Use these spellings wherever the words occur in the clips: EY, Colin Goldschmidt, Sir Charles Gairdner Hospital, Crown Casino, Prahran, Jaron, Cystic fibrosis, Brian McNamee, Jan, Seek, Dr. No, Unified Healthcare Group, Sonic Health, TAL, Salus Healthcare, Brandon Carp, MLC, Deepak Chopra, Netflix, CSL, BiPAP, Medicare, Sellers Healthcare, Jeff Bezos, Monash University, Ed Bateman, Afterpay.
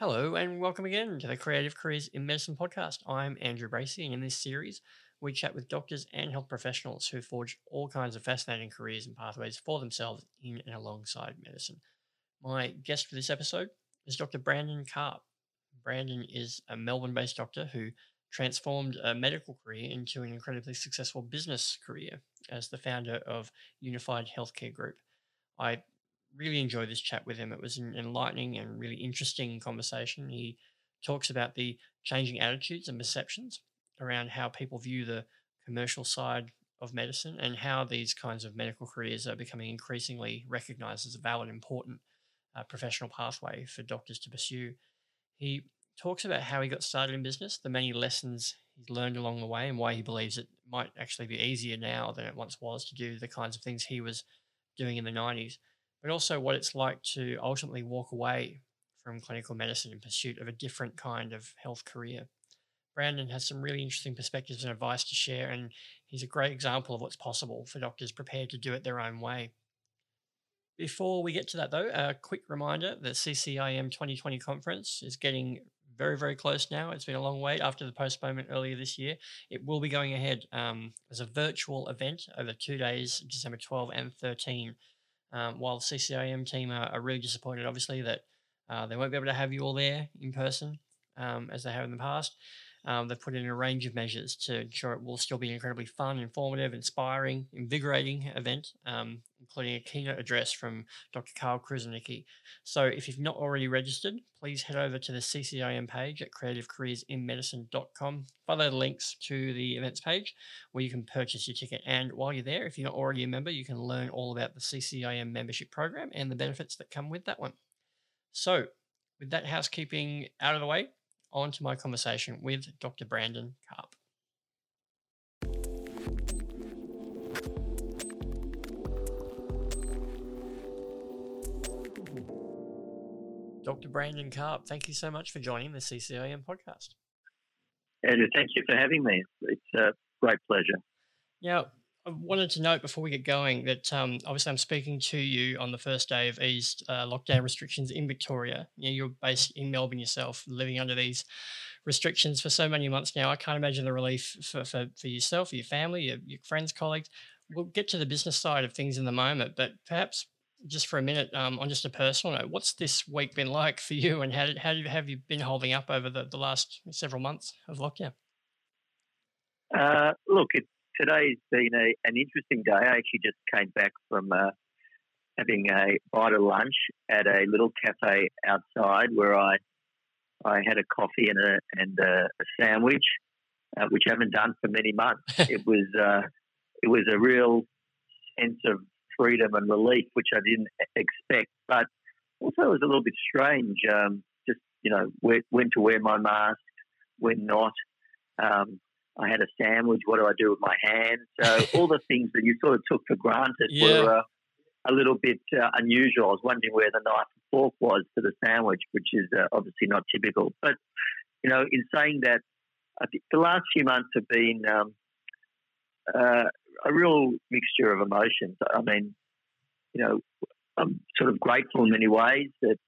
Hello and welcome again to the Creative Careers in Medicine podcast. I'm Andrew Bassett, and in this series, we chat with doctors and health professionals who forged all kinds of fascinating careers and pathways for themselves in and alongside medicine. My guest for this episode is Dr. Brandon Carp. Brandon is a Melbourne-based doctor who transformed a medical career into an incredibly successful business career as the founder of Unified Healthcare Group. I really enjoyed this chat with him. It was an enlightening and really interesting conversation. He talks about the changing attitudes and perceptions around how people view the commercial side of medicine and how these kinds of medical careers are becoming increasingly recognised as a valid, important professional pathway for doctors to pursue. He talks about how he got started in business, the many lessons he's learned along the way, and why he believes it might actually be easier now than it once was to do the kinds of things he was doing in the 90s. But also what it's like to ultimately walk away from clinical medicine in pursuit of a different kind of health career. Brandon has some really interesting perspectives and advice to share, and he's a great example of what's possible for doctors prepared to do it their own way. Before we get to that, though, a quick reminder that CCIM 2020 conference is getting very, very close now. It's been a long wait after the postponement earlier this year. It will be going ahead as a virtual event over 2 days, December 12 and 13. While the CCIM team are really disappointed, obviously, that they won't be able to have you all there in person as they have in the past, they've put in a range of measures to ensure it will still be an incredibly fun, informative, inspiring, invigorating event, including a keynote address from Dr. Karl Krusnicki. So if you've not already registered, please head over to the CCIM page at creativecareersinmedicine.com. Follow the links to the events page where you can purchase your ticket. And while you're there, if you're not already a member, you can learn all about the CCIM membership program and the benefits that come with that one. So with that housekeeping out of the way, on to my conversation with Dr. Brandon Carp. Dr. Brandon Carp, thank you so much for joining the CCIM podcast. Andrew, thank you for having me. It's a great pleasure. Now, I wanted to note before we get going that obviously I'm speaking to you on the first day of eased lockdown restrictions in Victoria. You're based in Melbourne yourself, living under these restrictions for so many months now. I can't imagine the relief for yourself, for your family, your friends, colleagues. We'll get to the business side of things in the moment, but perhaps just for a minute on just a personal note, what's this week been like for you, and have you been holding up over the last several months of lockdown? Today's been an interesting day. I actually just came back from having a bite of lunch at a little cafe outside where I had a coffee and a sandwich, which I haven't done for many months. It was a real sense of freedom and relief, which I didn't expect, but also it was a little bit strange. When to wear my mask, when not. I had a sandwich. What do I do with my hands? So all the things that you sort of took for granted were a little bit unusual. I was wondering where the knife and fork was for the sandwich, which is obviously not typical. But, in saying that, I think the last few months have been a real mixture of emotions. I mean, I'm sort of grateful in many ways that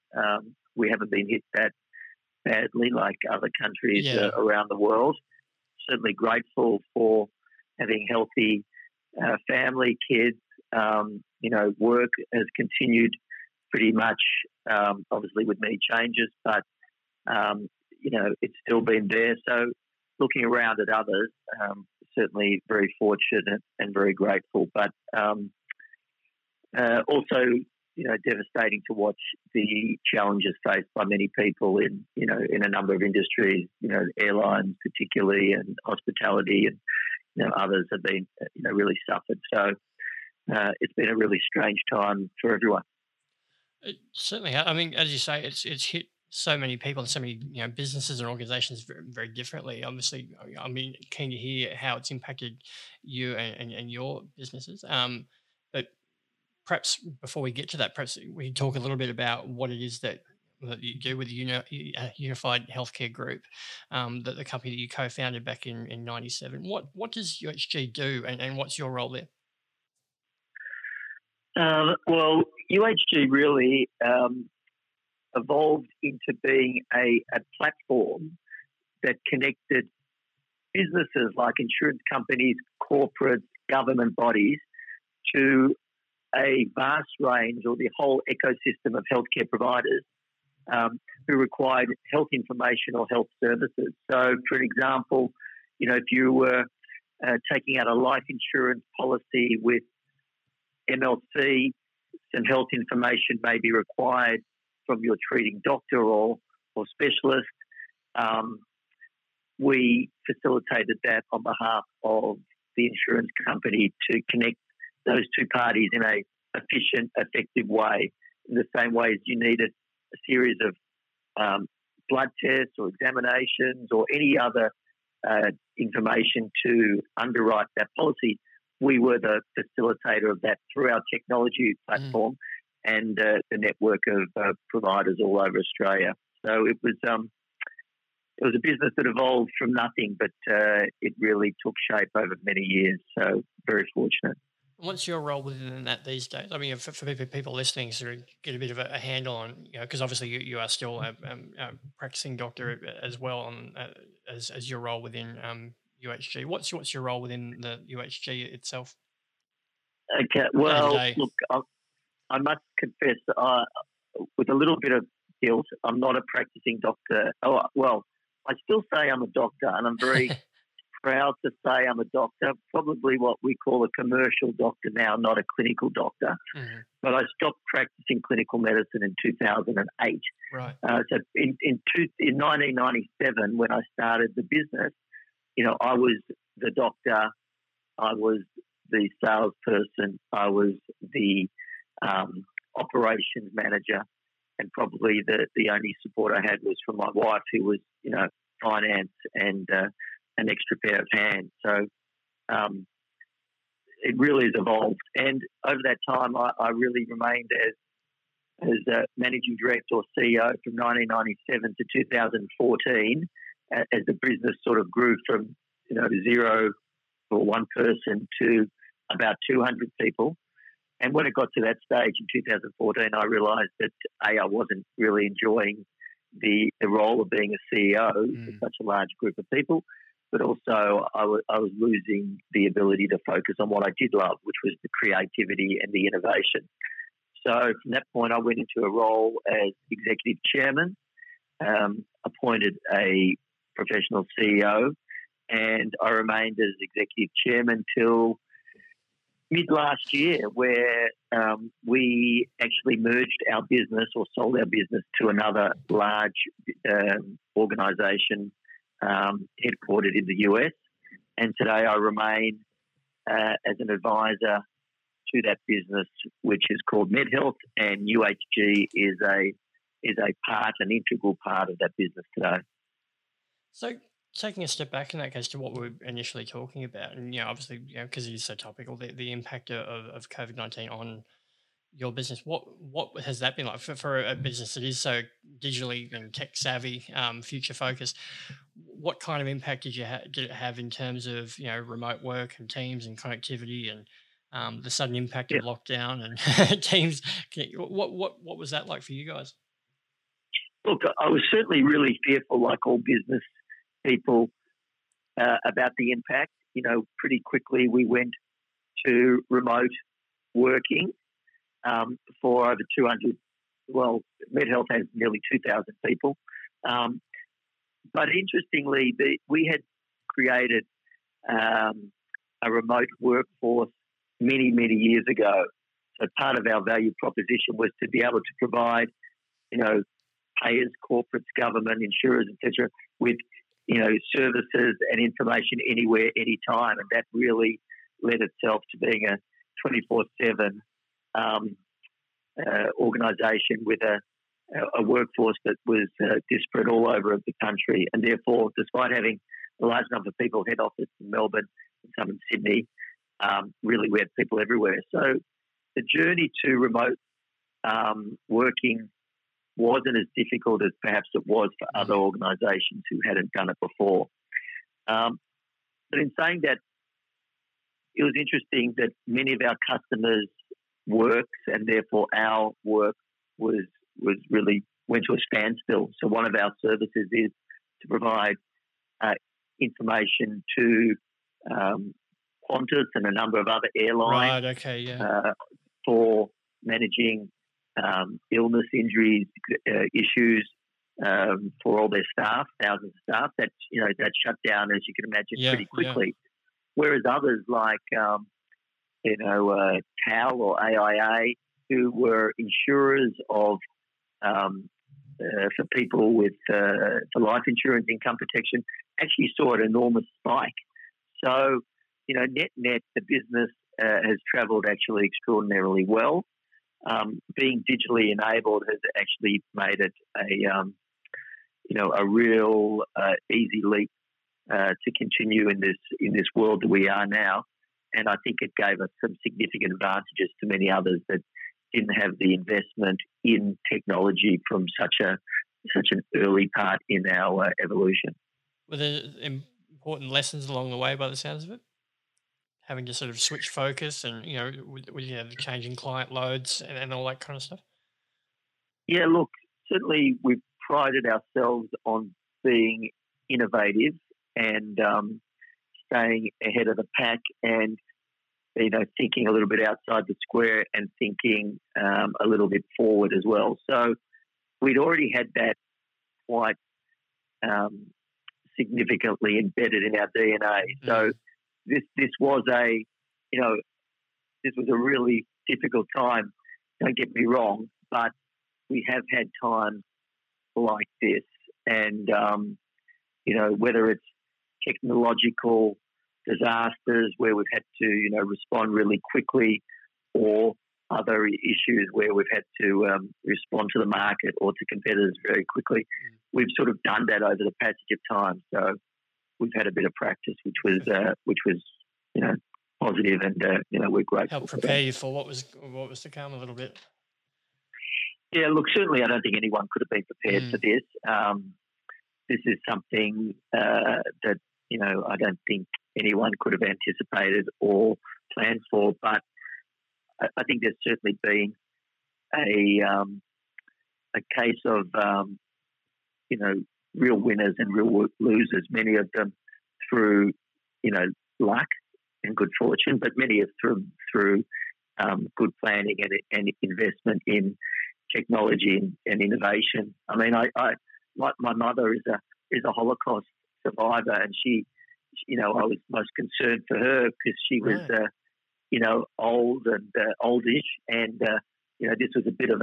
we haven't been hit that badly like other countries around the world. Certainly grateful for having healthy family, kids. Work has continued pretty much, obviously with many changes, but, it's still been there. So looking around at others, certainly very fortunate and very grateful, but also, devastating to watch the challenges faced by many people in a number of industries, airlines particularly and hospitality and, others have been, really suffered. So it's been a really strange time for everyone. It certainly, I mean, as you say, it's hit so many people and so many, businesses and organizations very, very differently. Obviously, I'm keen to hear how it's impacted you and your businesses. Perhaps before we get to that, perhaps we can talk a little bit about what it is that you do with the Unified Healthcare Group, the company that you co-founded back in 97. What does UHG do and what's your role there? UHG really evolved into being a platform that connected businesses like insurance companies, corporates, government bodies to a vast range or the whole ecosystem of healthcare providers who required health information or health services. So, for example, you know, if you were taking out a life insurance policy with MLC, some health information may be required from your treating doctor or specialist. We facilitated that on behalf of the insurance company to connect those two parties in a efficient, effective way. In the same way as you needed a series of blood tests or examinations or any other information to underwrite that policy, we were the facilitator of that through our technology platform and the network of providers all over Australia. So it was a business that evolved from nothing, but it really took shape over many years. So very fortunate. What's your role within that these days? I mean, for people listening, so get a bit of a handle on, you know, because obviously you are still a practicing doctor as well on, as your role within UHG. What's your role within the UHG itself? Okay, well, look, I must confess, with a little bit of guilt, I'm not a practicing doctor. Oh, well, I still say I'm a doctor, and I'm very proud to say I'm a doctor, probably what we call a commercial doctor now, not a clinical doctor. Mm-hmm. But I stopped practicing clinical medicine in 2008. Right. So in 1997, when I started the business, you know, I was the doctor, I was the salesperson, I was the operations manager, and probably the only support I had was from my wife, who was, you know, finance and an extra pair of hands. So it really has evolved. And over that time, I really remained as a managing director or CEO from 1997 to 2014 as the business sort of grew from, you know, zero or one person to about 200 people. And when it got to that stage in 2014, I realised that, A, I wasn't really enjoying the role of being a CEO for such a large group of people, but also I was losing the ability to focus on what I did love, which was the creativity and the innovation. So from that point, I went into a role as executive chairman, appointed a professional CEO, and I remained as executive chairman till mid last year, where we actually merged our business or sold our business to another large organisation headquartered in the US. And today I remain as an advisor to that business, which is called MedHealth, and UHG is a part, an integral part of that business today. So, taking a step back in that case to what we were initially talking about, and, you know, obviously, you know, because it is so topical, the impact of COVID-19 on your business, what has that been like for a business that is so digitally and tech savvy, future focused? What kind of impact did it have in terms of, you know, remote work and teams and connectivity and the sudden impact of lockdown and teams? What was that like for you guys? Look, I was certainly really fearful, like all business people, about the impact. You know, pretty quickly we went to remote working for over 200. Well, MedHealth has nearly 2,000 people, but interestingly, we had created a remote workforce many years ago. So part of our value proposition was to be able to provide, you know, payers, corporates, government, insurers, etc., with, you know, services and information anywhere, anytime. And that really led itself to being a 24/7 organisation with a workforce that was disparate all over the country. And therefore, despite having a large number of people head office in Melbourne and some in Sydney, really we had people everywhere. So the journey to remote working wasn't as difficult as perhaps it was for other organisations who hadn't done it before. But in saying that, it was interesting that many of our customers' works, and therefore our work, was really went to a standstill. So one of our services is to provide information to Qantas and a number of other airlines for managing illness, injuries, issues for all their staff, thousands of staff. That, you know, that shut down, as you can imagine, pretty quickly. Whereas others like TAL or AIA, who were insurers of for people with for life insurance, income protection, actually saw an enormous spike. So, you know, net, the business has travelled actually extraordinarily well. Being digitally enabled has actually made it a real easy leap to continue in this world that we are now. And I think it gave us some significant advantages to many others that didn't have the investment in technology from such an early part in our evolution. Were there important lessons along the way, by the sounds of it? Having to sort of switch focus and, you know, with the changing client loads and all that kind of stuff? Yeah, look, certainly we've prided ourselves on being innovative and staying ahead of the pack and, you know, thinking a little bit outside the square and thinking a little bit forward as well. So we'd already had that quite significantly embedded in our DNA. So this was a really difficult time. Don't get me wrong, but we have had times like this, and whether it's technological disasters where we've had to respond really quickly, or other issues where we've had to respond to the market or to competitors very quickly. We've sort of done that over the passage of time. So we've had a bit of practice, which was positive, and we're grateful. Help prepare you for what was to come a little bit. Yeah, look, certainly I don't think anyone could have been prepared for this. This is something that I don't think anyone could have anticipated or planned for, but I think there's certainly been a case of real winners and real losers. Many of them through luck and good fortune, but many of them through good planning and investment in technology and innovation. I mean, my mother is a Holocaust survivor, and she I was most concerned for her because she was old and oldish, and this was a bit of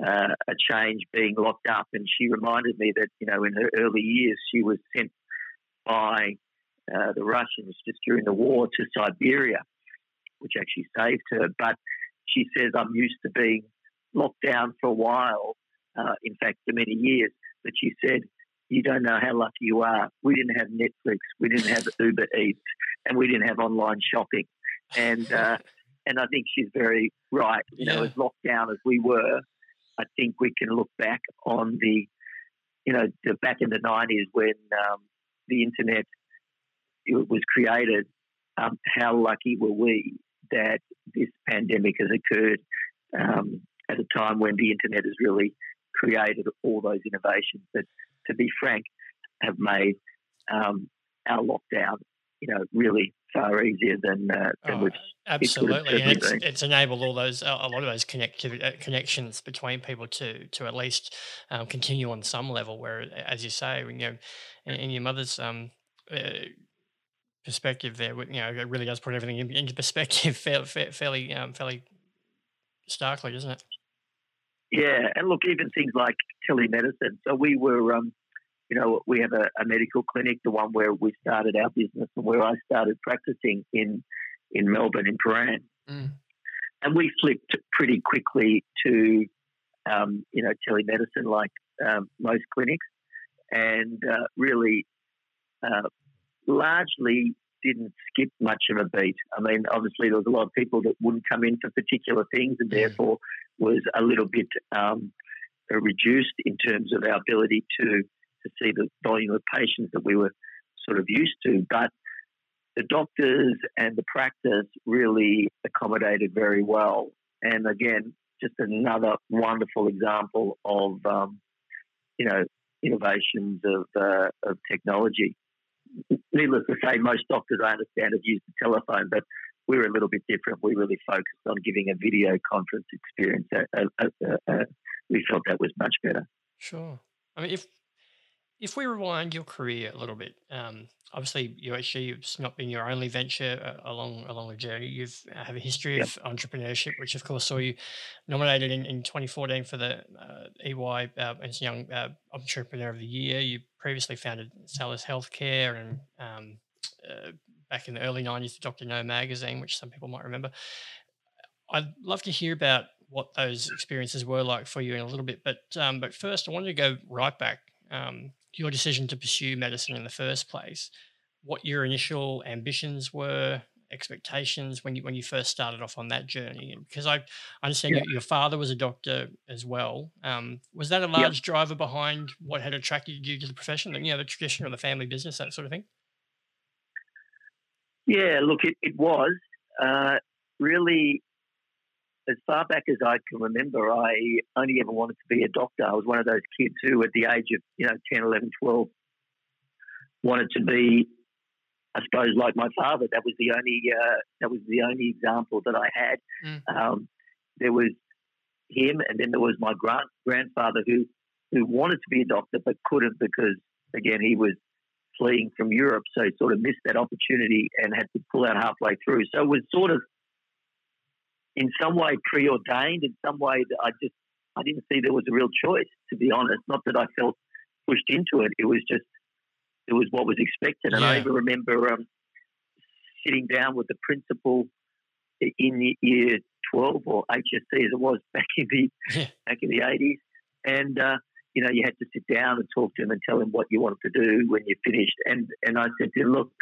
a change being locked up. And she reminded me that in her early years she was sent by the Russians just during the war to Siberia, which actually saved her. But she says, I'm used to being locked down for a while, in fact for many years, but she said, you don't know how lucky you are. We didn't have Netflix, we didn't have Uber Eats, and we didn't have online shopping. And I think she's very right. As locked down as we were, I think we can look back on the back in the 90s when the internet was created, how lucky were we that this pandemic has occurred at a time when the internet has really created all those innovations that, to be frank, have made our lockdown, really far easier than we've absolutely, and it's enabled all those a lot of those connections between people to at least continue on some level. Where, as you say, in your mother's perspective, there, it really does put everything into perspective fairly starkly, doesn't it? Yeah, and look, even things like telemedicine. So we were, we have a medical clinic, the one where we started our business and where I started practicing in Melbourne, in Prahran. And we flipped pretty quickly to, telemedicine like most clinics, and really largely didn't skip much of a beat. I mean, obviously there was a lot of people that wouldn't come in for particular things and therefore was a little bit reduced in terms of our ability to see the volume of patients that we were sort of used to. But the doctors and the practice really accommodated very well. And again, just another wonderful example of, innovations of technology. Needless to say, most doctors, I understand, have used the telephone, but we were a little bit different. We really focused on giving a video conference experience. We felt that was much better. Sure. I mean, if we rewind your career a little bit, obviously it's not been your only venture along the journey. You've have a history of entrepreneurship, which of course saw you nominated in 2014 for the EY as Young Entrepreneur of the Year. You previously founded Sellers Healthcare and back in the early 90s, the Dr. No magazine, which some people might remember. I'd love to hear about what those experiences were like for you in a little bit, but first I wanted to go right back. Your decision to pursue medicine in the first place, what your initial ambitions were, expectations when you first started off on that journey. And because I understand your father was a doctor as well. Was that a large driver behind what had attracted you to the profession, the tradition or the family business, that sort of thing? Yeah, look, it was. Really, as far back as I can remember, I only ever wanted to be a doctor. I was one of those kids who at the age of 10, 11, 12 wanted to be, I suppose, like my father. That was the only example that I had. There was him, and then there was my grandfather who wanted to be a doctor but couldn't because, again, he was fleeing from Europe, so he sort of missed that opportunity and had to pull out halfway through. So it was sort of in some way preordained, in some way that I didn't see there was a real choice, to be honest. Not that I felt pushed into it. It was just, it was what was expected. And I even remember sitting down with the principal in year 12 or HSC as it was back in the, back in the 80s. And, you had to sit down and talk to him and tell him what you wanted to do when you finished. And I said to him, look,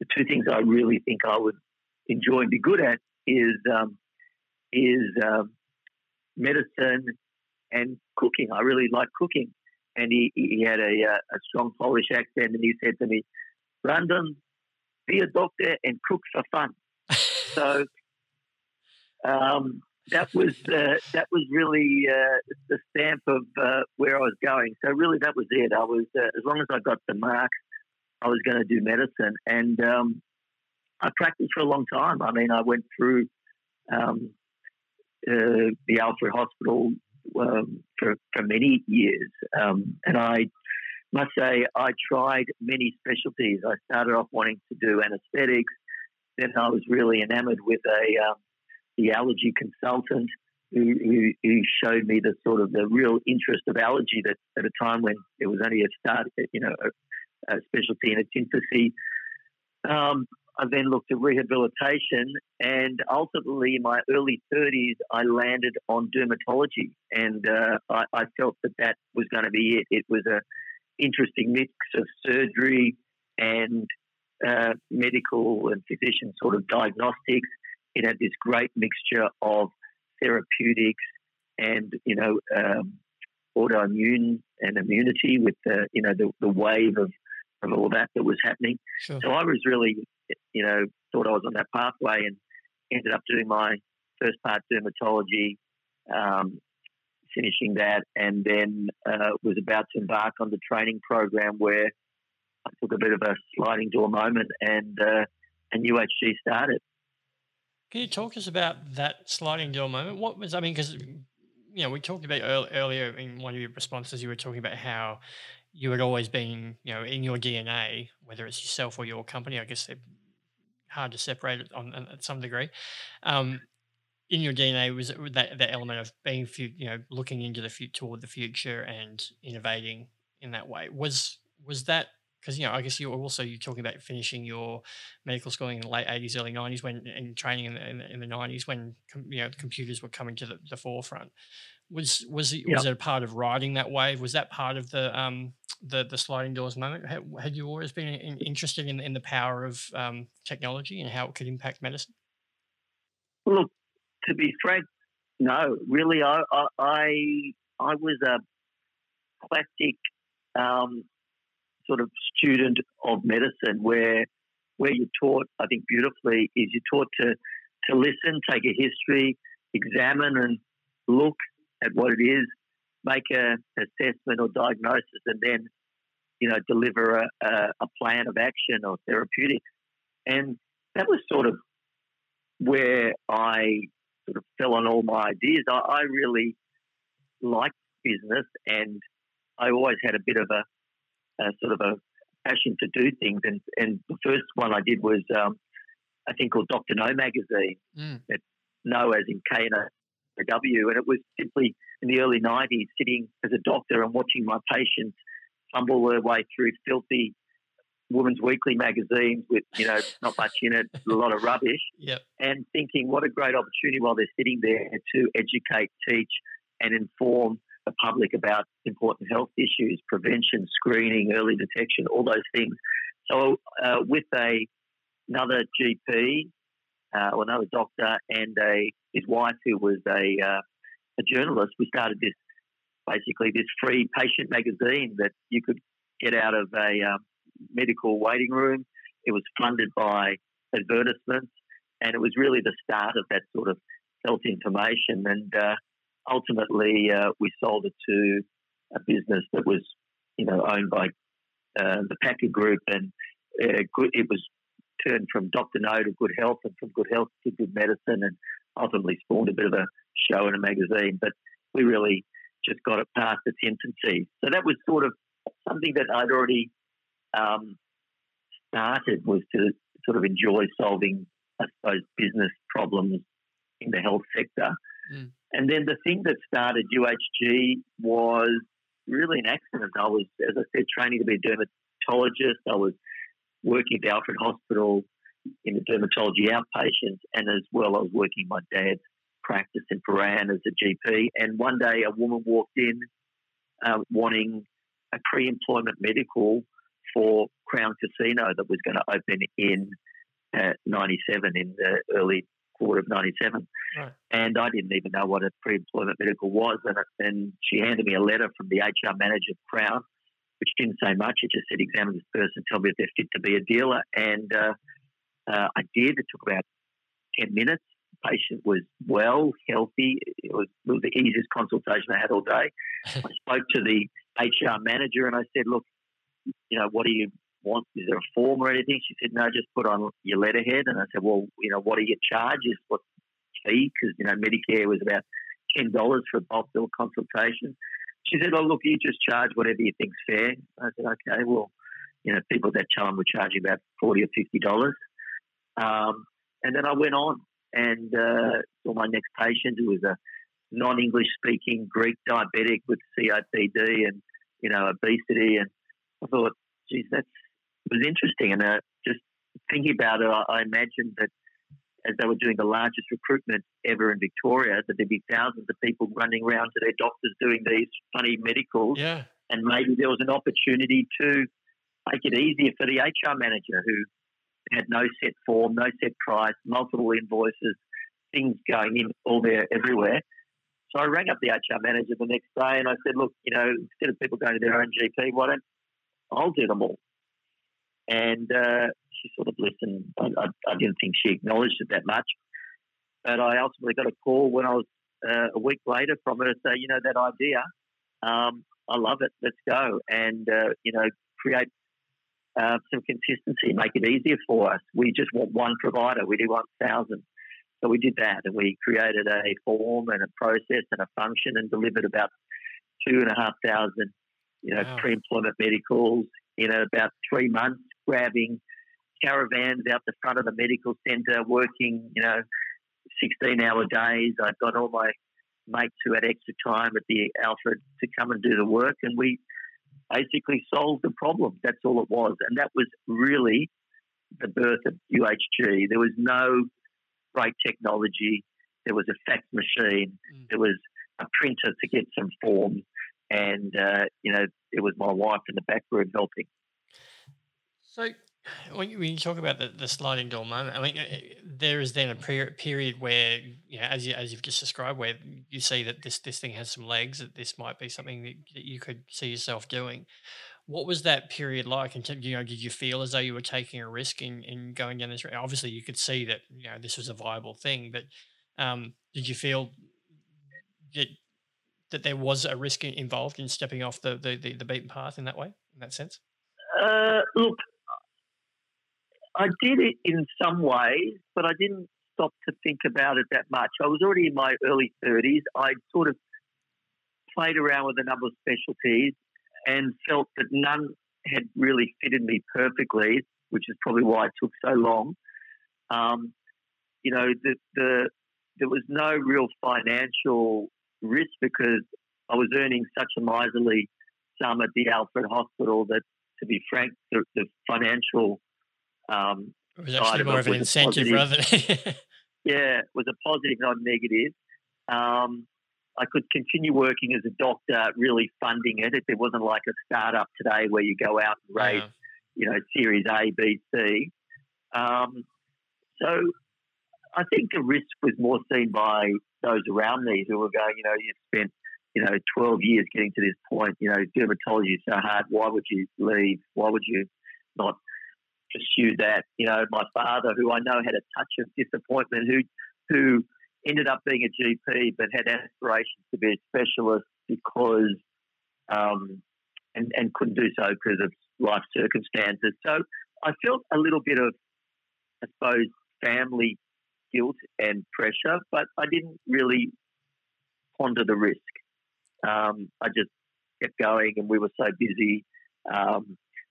the two things I really think I would enjoy and be good at is medicine and cooking. I really like cooking. And he had a strong Polish accent, and he said to me, Brandon, be a doctor and cook for fun. So that was really the stamp of where I was going. So really that was it. I was, as long as I got the marks, I was going to do medicine. And I practiced for a long time. I mean, I went through the Alfred Hospital for many years. And I must say I tried many specialties. I started off wanting to do anesthetics. Then I was really enamored with the allergy consultant who showed me the sort of the real interest of allergy that at a time when it was only a specialty in its infancy. I then looked at rehabilitation, and ultimately in my early 30s, I landed on dermatology, and I felt that was going to be it. It was an interesting mix of surgery and medical and physician sort of diagnostics. It had this great mixture of therapeutics and, autoimmune and immunity with the wave of all that was happening. Sure. So I was really, thought I was on that pathway and ended up doing my first part dermatology, finishing that, and then was about to embark on the training program where I took a bit of a sliding door moment and UHG started. Can you talk to us about that sliding door moment? What was, because, we talked about earlier in one of your responses, you were talking about how you had always been, in your DNA, whether it's yourself or your company. I guess they're hard to separate it on at some degree. In your DNA was that element of being, looking into toward the future and innovating in that way. Was that because I guess you're talking about finishing your medical schooling in the late 80s, early 90s, when and training in the 90s when computers were coming to the forefront. Was it a part of riding that wave? Was that part of the sliding doors moment? Had you always been interested in the power of technology and how it could impact medicine? Look, to be frank, no. Really, I was a classic sort of student of medicine where you're taught, I think beautifully, is you're taught to listen, take a history, examine and look at what it is, make an assessment or diagnosis, and then, deliver a plan of action or therapeutic. And that was sort of where I sort of fell on all my ideas. I really liked business, and I always had a bit of a sort of a passion to do things. And the first one I did was a thing called Dr. No magazine, No as in K-N-O-W. And it was simply in the early 90s sitting as a doctor and watching my patients fumble their way through filthy Women's Weekly magazines with, not much in it, a lot of rubbish, and thinking what a great opportunity while they're sitting there to educate, teach and inform the public about important health issues, prevention, screening, early detection, all those things. So with another GP or another doctor and his wife who was a journalist, we started this free patient magazine that you could get out of a medical waiting room. It was funded by advertisements, and it was really the start of that sort of health information. And ultimately, we sold it to a business that was, owned by the Packer Group, and it was turned from Dr. No to Good Health, and from Good Health to Good Medicine, and ultimately spawned a bit of a show and a magazine. But we really just got it past its infancy. So that was sort of something that I'd already started, was to sort of enjoy solving, I suppose, business problems in the health sector. Mm. And then the thing that started UHG was really an accident. I was, as I said, training to be a dermatologist. I was working at the Alfred Hospital in the dermatology outpatients, and as well I was working my dad's practice in Paran as a GP. And one day a woman walked in wanting a pre-employment medical for Crown Casino that was going to open in 97, in the early quarter of 97. Right. And I didn't even know what a pre-employment medical was. And she handed me a letter from the HR manager of Crown, which didn't say much. It just said, examine this person, tell me if they're fit to be a dealer. And I did. It took about 10 minutes. The patient was well, healthy. It was the easiest consultation I had all day. I spoke to the HR manager and I said, look, what do you want? Is there a form or anything? She said, no, just put on your letterhead. And I said, well, what are your charges? What's the fee? Because, Medicare was about $10 for a bulk bill consultation. She said, oh, look, you just charge whatever you think's fair. I said, okay, well, people at that time were charging about $40 or $50. And then I went on and saw my next patient, who was a non-English speaking Greek diabetic with COPD and, obesity. And I thought, geez, that was interesting. And just thinking about it, I imagined that as they were doing the largest recruitment ever in Victoria, that there'd be thousands of people running around to their doctors doing these funny medicals. Yeah. And maybe there was an opportunity to make it easier for the HR manager, who had no set form, no set price, multiple invoices, things going in all there, everywhere. So I rang up the HR manager the next day and I said, look, instead of people going to their own GP, why don't I'll do them all? And she sort of listened. I didn't think she acknowledged it that much. But I ultimately got a call when I was a week later from her to say, that idea, I love it, let's go. And, create some consistency, make it easier for us. We just want one provider. We do 1,000. So we did that, and we created a form and a process and a function and delivered about 2,500 wow, pre-employment medicals in about 3 months, grabbing caravans out the front of the medical centre, working, 16-hour days. I got all my mates who had extra time at the Alfred to come and do the work, and we basically solved the problem. That's all it was. And that was really the birth of UHG. There was no great technology. There was a fax machine. Mm. There was a printer to get some forms. And, it was my wife in the back room helping. So when you talk about the sliding door moment, I mean, there is then a period where, as you've just described, where you see that this thing has some legs, that this might be something that you could see yourself doing. What was that period like? And, did you feel as though you were taking a risk in going down this route? Obviously, you could see that, this was a viable thing, but did you feel that there was a risk involved in stepping off the beaten path in that way, in that sense? Look, I did it in some ways, but I didn't stop to think about it that much. I was already in my early 30s. I sort of played around with a number of specialties and felt that none had really fitted me perfectly, which is probably why it took so long. There was no real financial risk because I was earning such a miserly sum at the Alfred Hospital that, to be frank, the financial it was actually more of an incentive rather than... Yeah, it was a positive, not negative. I could continue working as a doctor, really funding it. It wasn't like a startup today where you go out and raise, Series A, B, C. So I think the risk was more seen by those around me who were going, you've spent, 12 years getting to this point, dermatology is so hard. Why would you leave? Why would you not pursue that? My father, who I know had a touch of disappointment, who ended up being a GP but had aspirations to be a specialist because and couldn't do so because of life circumstances. So I felt a little bit of, I suppose, family guilt and pressure, but I didn't really ponder the risk. I just kept going, and we were so busy.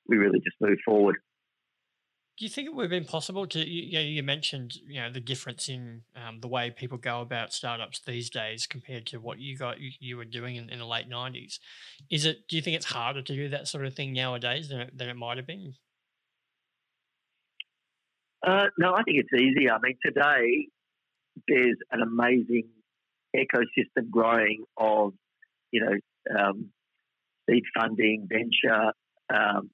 We really just moved forward. Do you think it would have been possible to, you mentioned, the difference in the way people go about startups these days compared to what you were doing in the late 90s. Do you think it's harder to do that sort of thing nowadays than it might have been? No, I think it's easier. I mean, today there's an amazing ecosystem growing of, seed funding, venture, up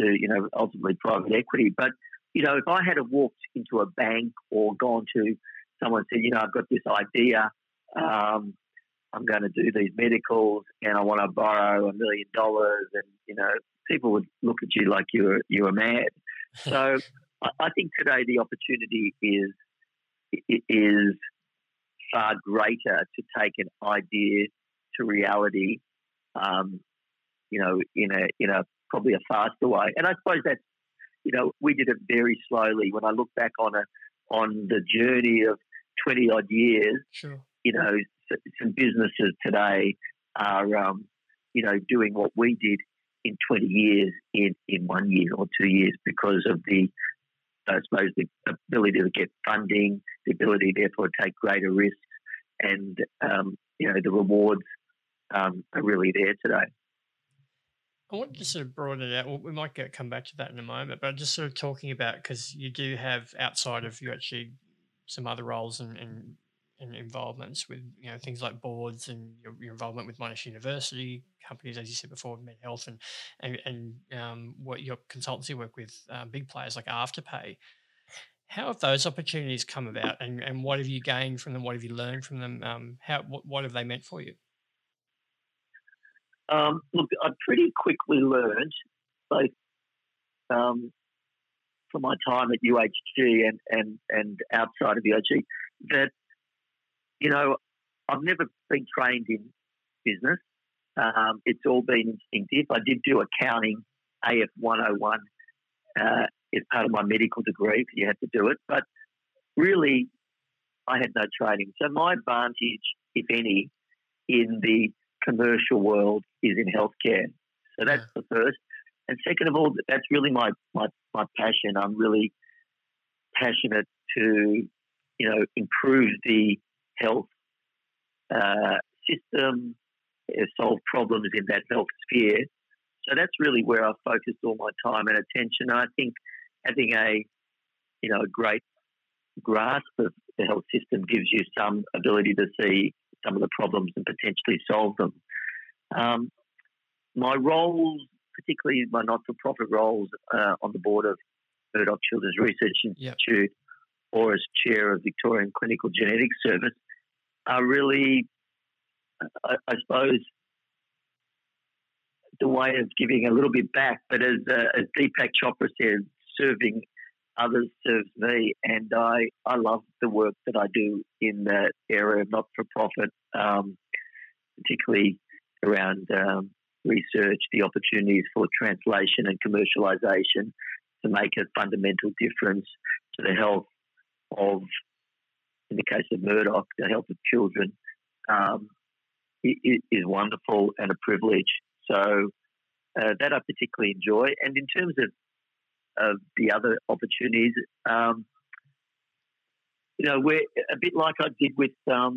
to, ultimately private equity. But, if I had walked into a bank or gone to someone and said, I've got this idea, I'm going to do these medicals and I want to borrow $1 million. And, people would look at you like you were mad. So I think today the opportunity is far greater to take an idea to reality, in a probably a faster way. And I suppose that's, we did it very slowly. When I look back on the journey of 20-odd years, sure. Some businesses today are, doing what we did in 20 years in 1 year or 2 years because of the ability to get funding, the ability, therefore, to take greater risks, and, the rewards are really there today. I wanted to sort of broaden it out. Well, we might come back to that in a moment, but just sort of talking about, because you do have, outside of you, actually some other roles and involvements with, things like boards and your involvement with Monash University, companies, as you said before, MedHealth, and what your consultancy work with big players like Afterpay. How have those opportunities come about, and what have you gained from them? What have you learned from them? What have they meant for you? Look, I pretty quickly learned, both from my time at UHG and outside of UHG, that, I've never been trained in business. It's all been instinctive. I did do accounting, AF 101, as part of my medical degree, because you had to do it. But really, I had no training. So my advantage, if any, in the commercial world is in healthcare. So that's the first. And second of all, that's really my passion. I'm really passionate to, improve the health system, solve problems in that health sphere. So that's really where I've focused all my time and attention. And I think having a great grasp of the health system gives you some ability to see some of the problems and potentially solve them. My roles, particularly my not-for-profit roles on the board of Murdoch Children's Research Institute or as chair of Victorian Clinical Genetics Service, are really, I suppose, the way of giving a little bit back. But as Deepak Chopra said, serving others serves me, and I love the work that I do in that area of not-for-profit, particularly around research, the opportunities for translation and commercialisation to make a fundamental difference to the health of, in the case of Murdoch, the health of children, is wonderful and a privilege. So that I particularly enjoy. And in terms of the other opportunities, we're a bit like I did with Dr.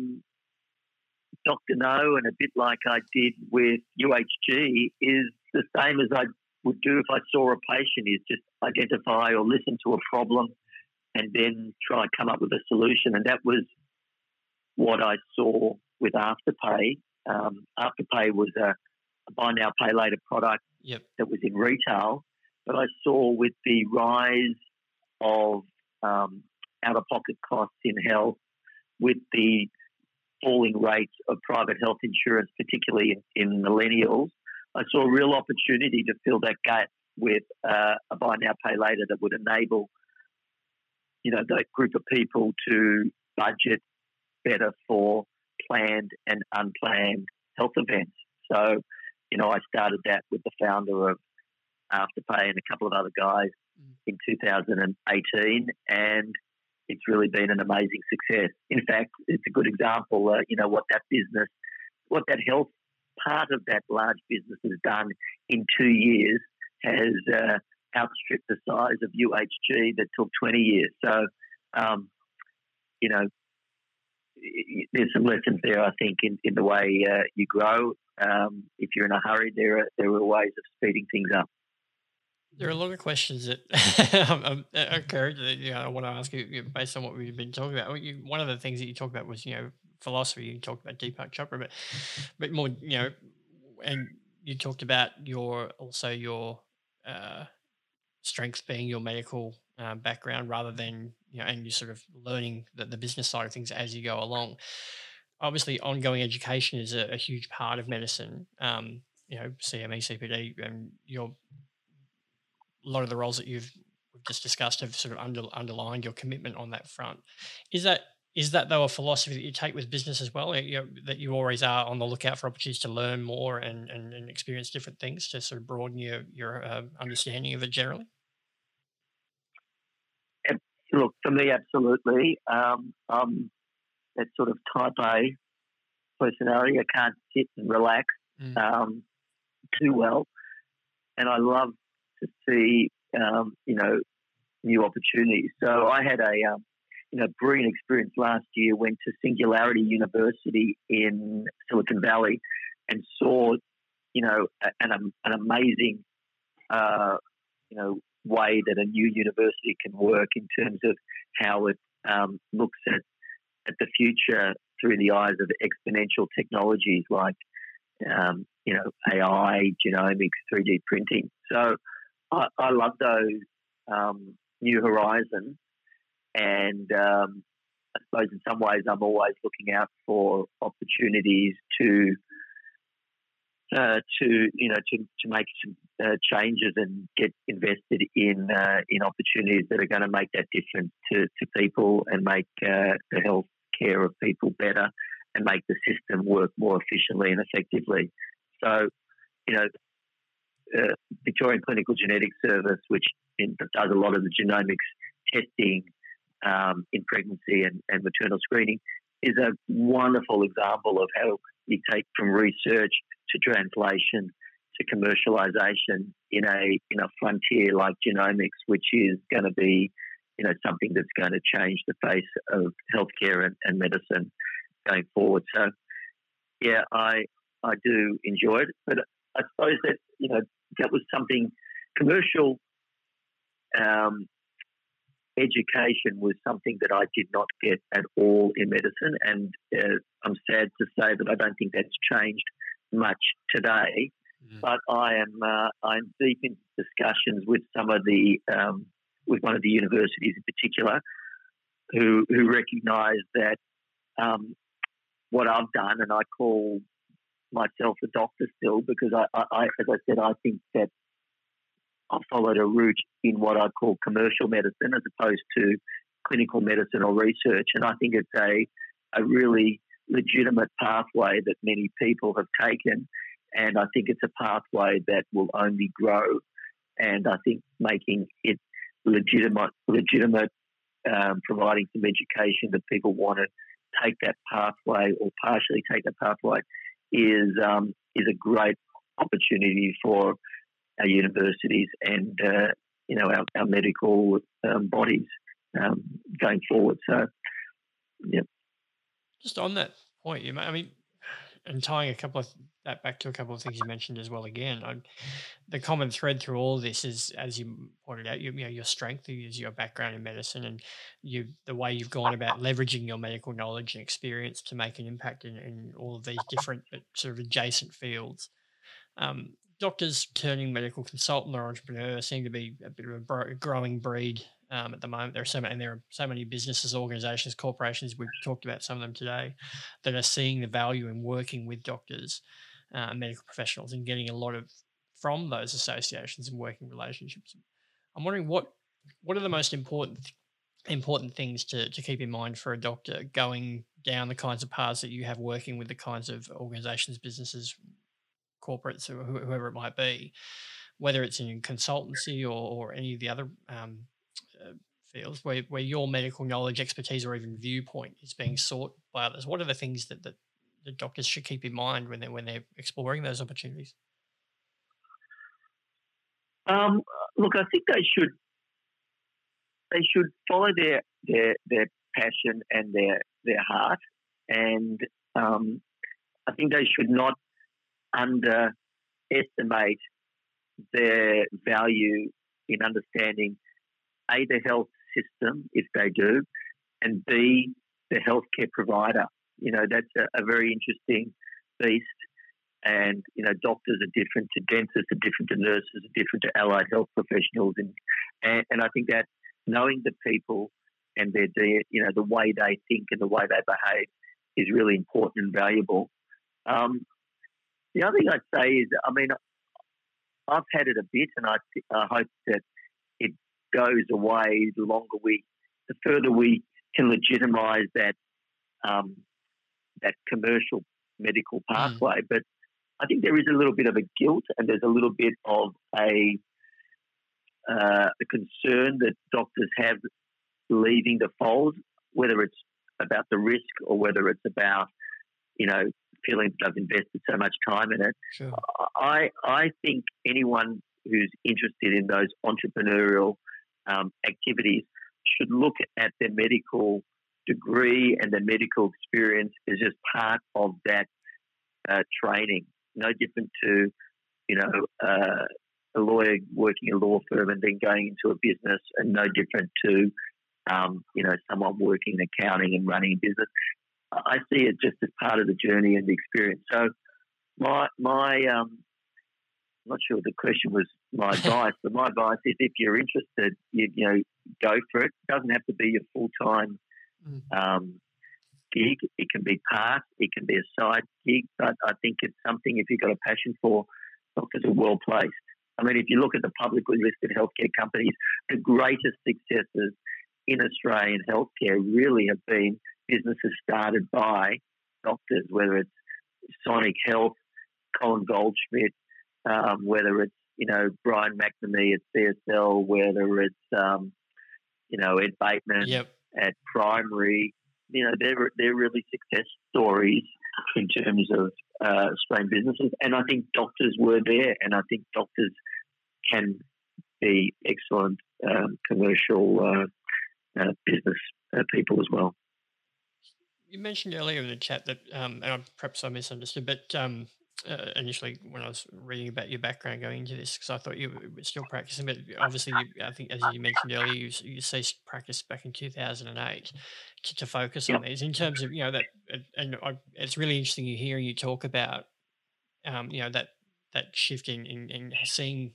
No and a bit like I did with UHG is the same as I would do if I saw a patient, is just identify or listen to a problem and then try and come up with a solution. And that was what I saw with Afterpay. Afterpay was a buy now, pay later product that was in retail. But I saw with the rise of out-of-pocket costs in health, with the falling rates of private health insurance, particularly in millennials, I saw a real opportunity to fill that gap with a buy now, pay later that would enable, that group of people to budget better for planned and unplanned health events. So, I started that with the founder of Afterpay and a couple of other guys in 2018, and it's really been an amazing success. In fact, it's a good example, what that health part of that large business has done in 2 years has outstripped the size of UHG that took 20 years. So, there's some lessons there, I think, in the way you grow. If you're in a hurry, there are ways of speeding things up. There are a lot of questions that I want to ask you based on what we've been talking about. One of the things that you talked about was, philosophy. You talked about Deepak Chopra, but more, and you talked about your strengths being your medical background rather than, and you're sort of learning the business side of things as you go along. Obviously, ongoing education is a huge part of medicine. CME, CPD, and a lot of the roles that you've just discussed have sort of underlined your commitment on that front. Is that though a philosophy that you take with business as well? That you always are on the lookout for opportunities to learn more and experience different things to sort of broaden your understanding of it generally? Look, for me, absolutely. I'm that sort of type A personality. I can't sit and relax too well. And I love to see, new opportunities. So I had a brilliant experience last year, went to Singularity University in Silicon Valley and saw, an amazing, way that a new university can work in terms of how it looks at the future through the eyes of exponential technologies like, AI, genomics, 3D printing. So I love those new horizons. And I suppose in some ways I'm always looking out for opportunities to make some changes and get invested in opportunities that are going to make that difference to people and make the health care of people better and make the system work more efficiently and effectively. So, Victorian Clinical Genetics Service, which does a lot of the genomics testing in pregnancy and maternal screening, is a wonderful example of how you take from research to translation to commercialization in a frontier like genomics, which is going to be, something that's going to change the face of healthcare and medicine going forward. So, yeah, I do enjoy it, but I suppose that, that was something commercial. Education was something that I did not get at all in medicine, and I'm sad to say that I don't think that's changed much today. Mm. But I'm deep in discussions with with one of the universities in particular, who recognise that what I've done, and I call myself a doctor still because I as I said, I think that I followed a route in what I'd call commercial medicine as opposed to clinical medicine or research. And I think it's a really legitimate pathway that many people have taken. And I think it's a pathway that will only grow. And I think making it legitimate, providing some education that people want to take that pathway or partially take that pathway is a great opportunity for our universities and our medical bodies going forward. So, yeah. Just on that point, you might, I mean, and tying back to a couple of things you mentioned as well. Again, the common thread through all this is, as you pointed out, your strength is your background in medicine and the way you've gone about leveraging your medical knowledge and experience to make an impact in all of these different but sort of adjacent fields. Doctors turning medical consultant or entrepreneur seem to be a bit of a growing breed. At the moment, there are so many businesses, organisations, corporations, we've talked about some of them today, that are seeing the value in working with doctors and medical professionals and getting a lot from those associations and working relationships. I'm wondering what are the most important things to keep in mind for a doctor going down the kinds of paths that you have working with the kinds of organisations, businesses, corporates, or whoever it might be, whether it's in consultancy or any of the other fields where your medical knowledge, expertise, or even viewpoint is being sought by others? What are the things that the doctors should keep in mind when they're exploring those opportunities? Look, I think they should follow their passion and their heart, and I think they should not underestimate their value in understanding A, the health system, if they do, and B, the healthcare provider. You know, that's a very interesting beast. And, you know, doctors are different to dentists, are different to nurses, are different to allied health professionals. And I think that knowing the people and the way they think and the way they behave is really important and valuable. The other thing I'd say is, I mean, I've had it a bit, and I hope that it goes away the further we can legitimise that commercial medical pathway. But I think there is a little bit of a guilt, and there's a little bit of a concern that doctors have leaving the fold, whether it's about the risk or whether it's about feeling that they've invested so much time in it. Sure. I think anyone who's interested in those entrepreneurial activities should look at their medical degree and their medical experience as just part of that training. No different to, a lawyer working in a law firm and then going into a business, and no different to, someone working in accounting and running a business. I see it just as part of the journey and the experience. So my I'm not sure the question was my advice, but my advice is if you're interested, go for it. It doesn't have to be your full-time gig. It can be part. It can be a side gig. But I think it's something, if you've got a passion for, doctors are well-placed. I mean, if you look at the publicly listed healthcare companies, the greatest successes in Australian healthcare really have been businesses started by doctors, whether it's Sonic Health, Colin Goldschmidt, whether it's, Brian McNamee at CSL, whether it's, Ed Bateman at Primary. They're really success stories in terms of Australian businesses. And I think doctors were there, and I think doctors can be excellent commercial business people as well. You mentioned earlier in the chat that, and perhaps I misunderstood, but initially when I was reading about your background going into this, because I thought you were still practicing, but obviously I think, as you mentioned earlier, you ceased practice back in 2008 to focus on these. In terms of, it's really interesting hearing you talk about, that shift in seeing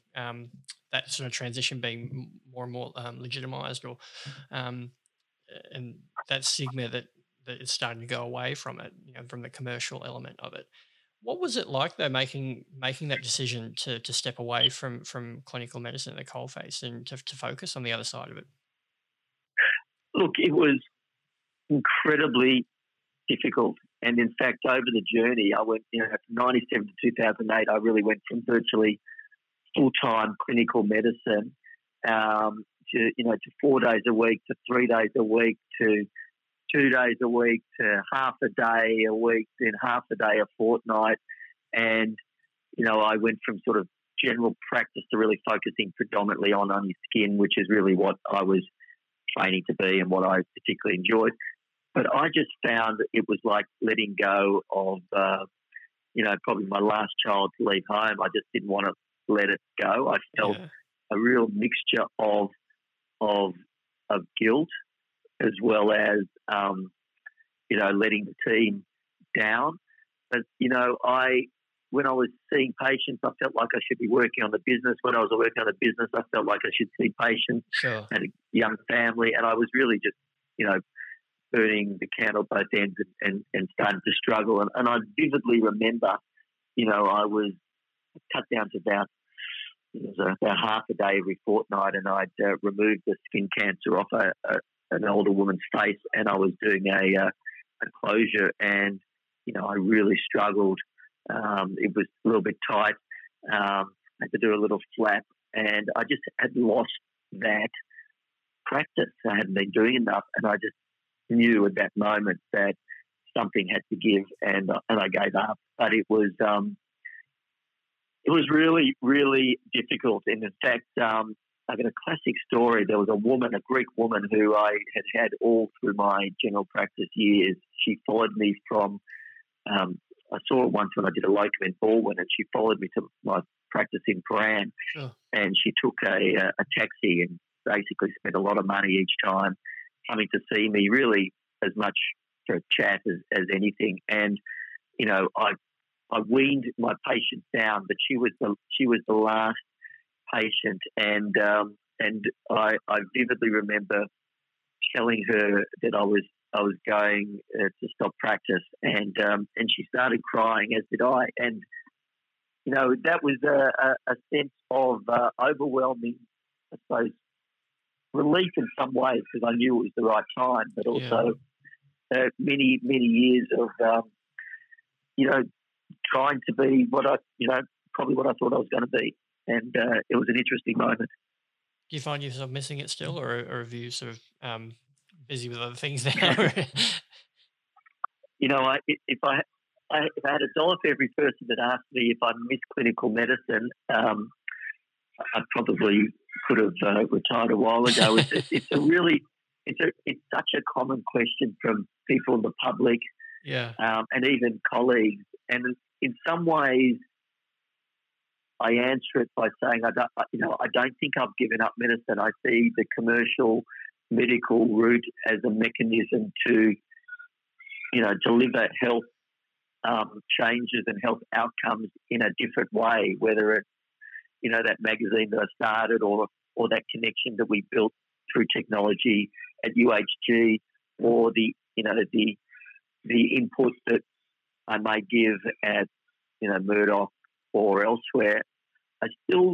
that sort of transition being more and more legitimised and that stigma that is starting to go away from it, from the commercial element of it. What was it like though, making that decision to step away from clinical medicine at the coalface and to focus on the other side of it? Look, it was incredibly difficult, and in fact, over the journey, I went from 1997 to 2008. I really went from virtually full-time clinical medicine to 4 days a week, to 3 days a week, to 2 days a week, to half a day a week, then half a day a fortnight. And, I went from sort of general practice to really focusing predominantly on only skin, which is really what I was training to be and what I particularly enjoyed. But I just found it was like letting go of, probably my last child to leave home. I just didn't want to let it go. I felt a real mixture of guilt, as well as, letting the team down. But, when I was seeing patients, I felt like I should be working on the business. When I was working on the business, I felt like I should see patients and a young family. And I was really just, burning the candle both ends and starting to struggle. And I vividly remember, I was cut down to about half a day every fortnight, and I'd removed the skin cancer off an older woman's face, and I was doing a closure, and I really struggled. It was a little bit tight. I had to do a little flap, and I just had lost that practice. I hadn't been doing enough, and I just knew at that moment that something had to give, and I gave up. But it was really, really difficult. And in fact, I've got a classic story. There was a woman, a Greek woman, who I had had all through my general practice years. She followed me from, I saw her once when I did a locum in Baldwin, and she followed me to my practice in Paran. Sure. And she took a taxi and basically spent a lot of money each time coming to see me, really as much for a chat as anything. And, I weaned my patients down, but she was the last patient, and I vividly remember telling her that I was going to stop practice, and she started crying, as did I, and that was a sense of overwhelming, I suppose, relief in some ways, because I knew it was the right time, but also many years of trying to be what I thought I was going to be. And it was an interesting moment. Do you find yourself missing it still, or have you sort of busy with other things now? If I had $1 for every person that asked me if I missed clinical medicine, I probably could have retired a while ago. It's such a common question from people in the public, and even colleagues. And in some ways, I answer it by saying, I don't think I've given up medicine. I see the commercial medical route as a mechanism to, deliver health changes and health outcomes in a different way, whether it's, that magazine that I started or that connection that we built through technology at UHG, or the input that I may give at, Murdoch or elsewhere. I still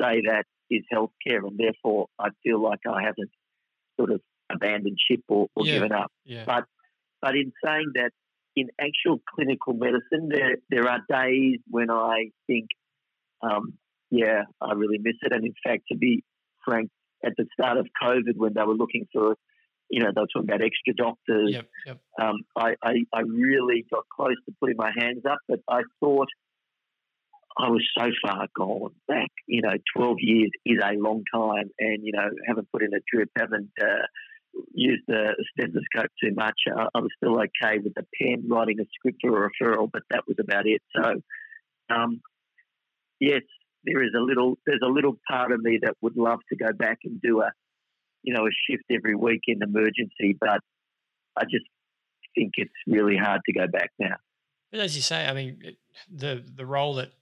say that is healthcare, and therefore I feel like I haven't sort of abandoned ship or given up. Yeah. But in saying that, in actual clinical medicine, there are days when I think, I really miss it. And in fact, to be frank, at the start of COVID, when they were looking for, they were talking about extra doctors, I really got close to putting my hands up, but I thought, I was so far gone back, 12 years is a long time, and, haven't put in a drip, haven't used the stethoscope too much. I was still okay with the pen, writing a script or a referral, but that was about it. So, yes, there's a little part of me that would love to go back and do a shift every week in emergency, but I just think it's really hard to go back now. But as you say, I mean, the role that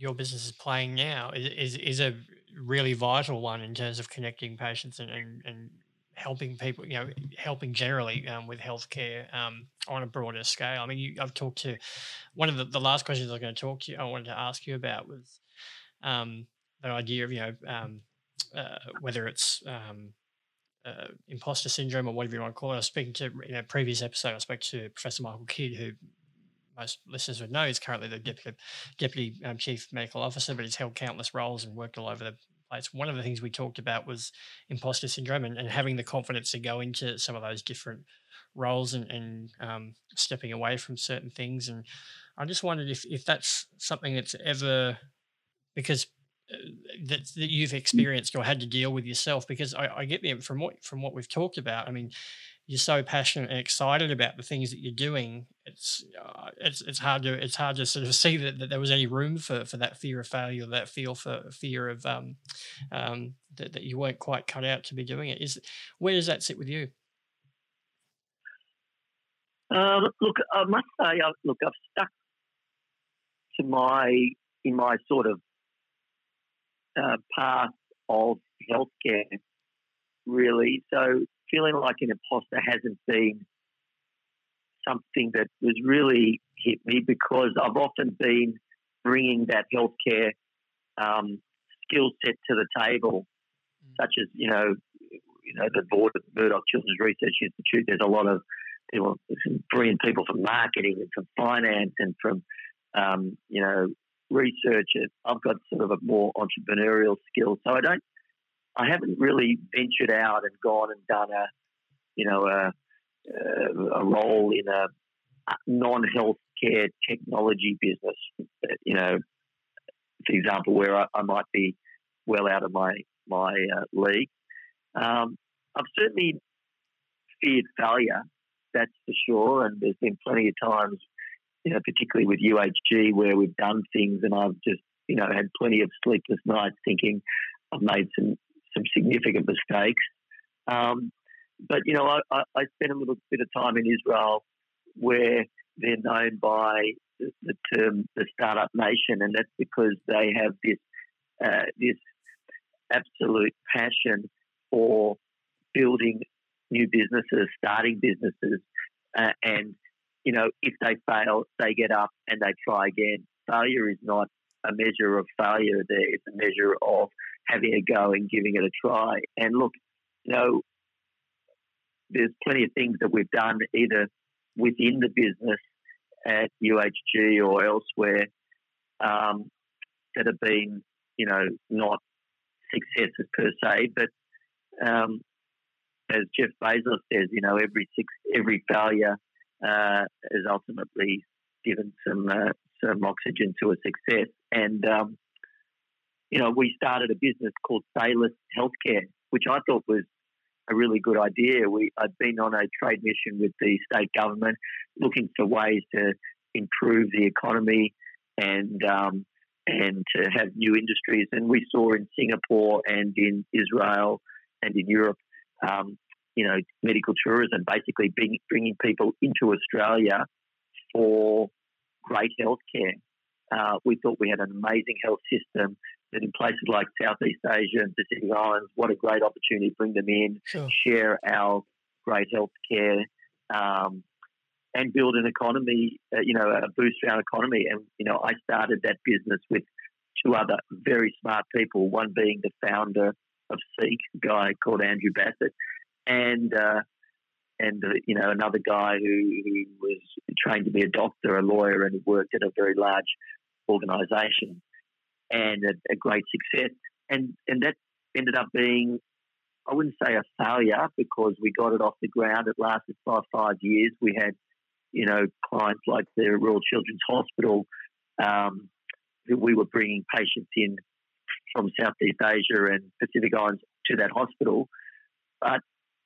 your business is playing now is a really vital one in terms of connecting patients and helping people, you know, helping generally with healthcare on a broader scale. I mean, I've talked to one of the last questions I wanted to ask you about was that idea of, you know, whether it's imposter syndrome or whatever you want to call it. I was speaking to, in a previous episode, I spoke to Professor Michael Kidd, who most listeners would know is currently the deputy chief medical officer, but he's held countless roles and worked all over the place. One of the things we talked about was imposter syndrome and having the confidence to go into some of those different roles and stepping away from certain things. And I just wondered if that's something that's ever, because that you've experienced or had to deal with yourself, because I get them from what we've talked about. I mean, you're so passionate and excited about the things that you're doing. It's hard to sort of see that there was any room for that fear of failure, that fear of that you weren't quite cut out to be doing it. Where does that sit with you? Look, I must say, I've stuck to my sort of path of healthcare, really. So feeling like an imposter hasn't been something that was really hit me, because I've often been bringing that healthcare skill set to the table, such as, you know, the board of Murdoch Children's Research Institute. There's a lot of people, brilliant people from marketing and from finance and from, you know, research. I've got sort of a more entrepreneurial skill. So I haven't really ventured out and gone and done a role in a non-healthcare technology business, you know, for example, where I might be well out of my league. I've certainly feared failure, that's for sure, and there's been plenty of times, you know, particularly with UHG, where we've done things and I've just, you know, had plenty of sleepless nights thinking I've made some significant mistakes. But, you know, I spent a little bit of time in Israel, where they're known by the term the startup nation, and that's because they have this absolute passion for building new businesses, starting businesses, and, you know, if they fail, they get up and they try again. Failure is not a measure of failure there. It's a measure of having a go and giving it a try. And look, you know, there's plenty of things that we've done either within the business at UHG or elsewhere that have been, you know, not successes per se. But as Jeff Bezos says, you know, every failure has ultimately given some oxygen to a success. And, you know, we started a business called Salus Healthcare, which I thought was a really good idea. I'd been on a trade mission with the state government looking for ways to improve the economy and to have new industries. And we saw in Singapore and in Israel and in Europe, you know, medical tourism, basically bringing people into Australia for great healthcare. We thought we had an amazing health system, that in places like Southeast Asia and Pacific Islands, what a great opportunity to bring them in, sure, share our great healthcare, and build an economy, you know, boost our economy. And, you know, I started that business with two other very smart people, one being the founder of Seek, a guy called Andrew Bassett, and you know, another guy who was trained to be a doctor, a lawyer, and worked at a very large organisation, and a great success. And that ended up being, I wouldn't say a failure, because we got it off the ground. It lasted for 5 years. We had, you know, clients like the Royal Children's Hospital, who we were bringing patients in from Southeast Asia and Pacific Islands to that hospital. But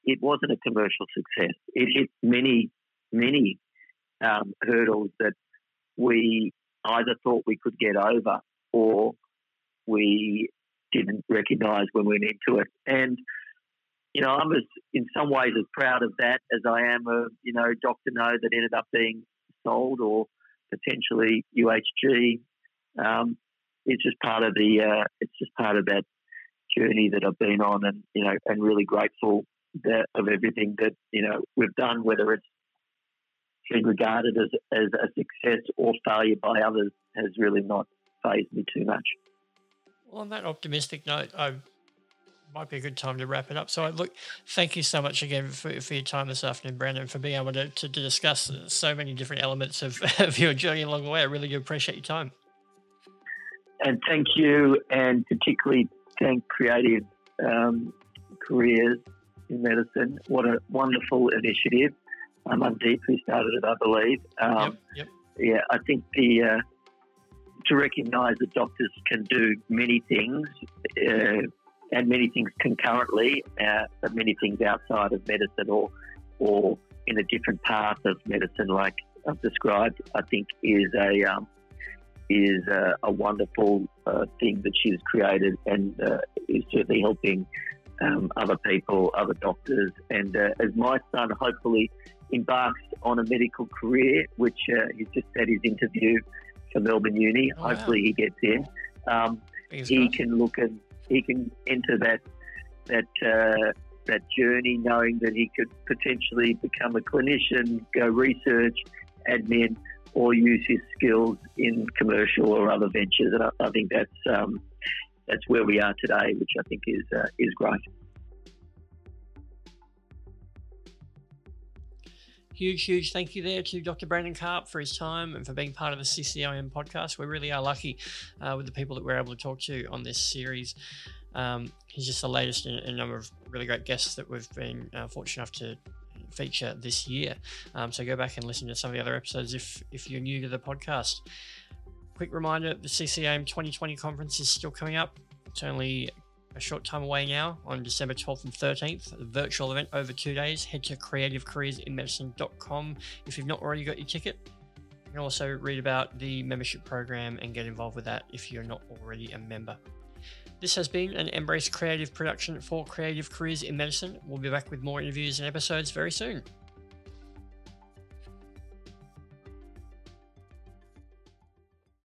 it wasn't a commercial success. It hit many, many hurdles that we either thought we could get over or we didn't recognise when we went into it. And, you know, I'm in some ways as proud of that as I am of, you know, Dr. No that ended up being sold, or potentially UHG. It's just part of that journey that I've been on, and, you know, and really grateful of everything that, you know, we've done, whether it's been regarded as a success or failure by others, has really not fazed me too much. Well, on that optimistic note, I might be a good time to wrap it up. So, look, thank you so much again for your time this afternoon, Brandon, for being able to discuss so many different elements of your journey along the way. I really do appreciate your time. And thank you, and particularly thank Creative Careers in Medicine. What a wonderful initiative. I'm deeply started it, I believe. Yeah, I think to recognise that doctors can do many things and many things concurrently, but many things outside of medicine or in a different path of medicine, like I've described, I think is a wonderful thing that she's created, and is certainly helping other people, other doctors. And as my son hopefully embarks on a medical career, which he's just had his interview for Melbourne Uni. Oh, hopefully he gets in. He can enter that journey, knowing that he could potentially become a clinician, go research, admin, or use his skills in commercial or other ventures. And I think that's where we are today, which I think is great. Huge thank you there to Dr. Brandon Carp for his time and for being part of the CCIM podcast. We really are lucky with the people that we're able to talk to on this series. He's just the latest in a number of really great guests that we've been fortunate enough to feature this year. So go back and listen to some of the other episodes if you're new to the podcast. Quick reminder, the CCIM 2020 conference is still coming up. It's only a short time away now, on December 12th and 13th, a virtual event over 2 days. Head to creativecareersinmedicine.com if you've not already got your ticket. You can also read about the membership program and get involved with that if you're not already a member. This has been an Embrace Creative production for Creative Careers in Medicine. We'll be back with more interviews and episodes very soon.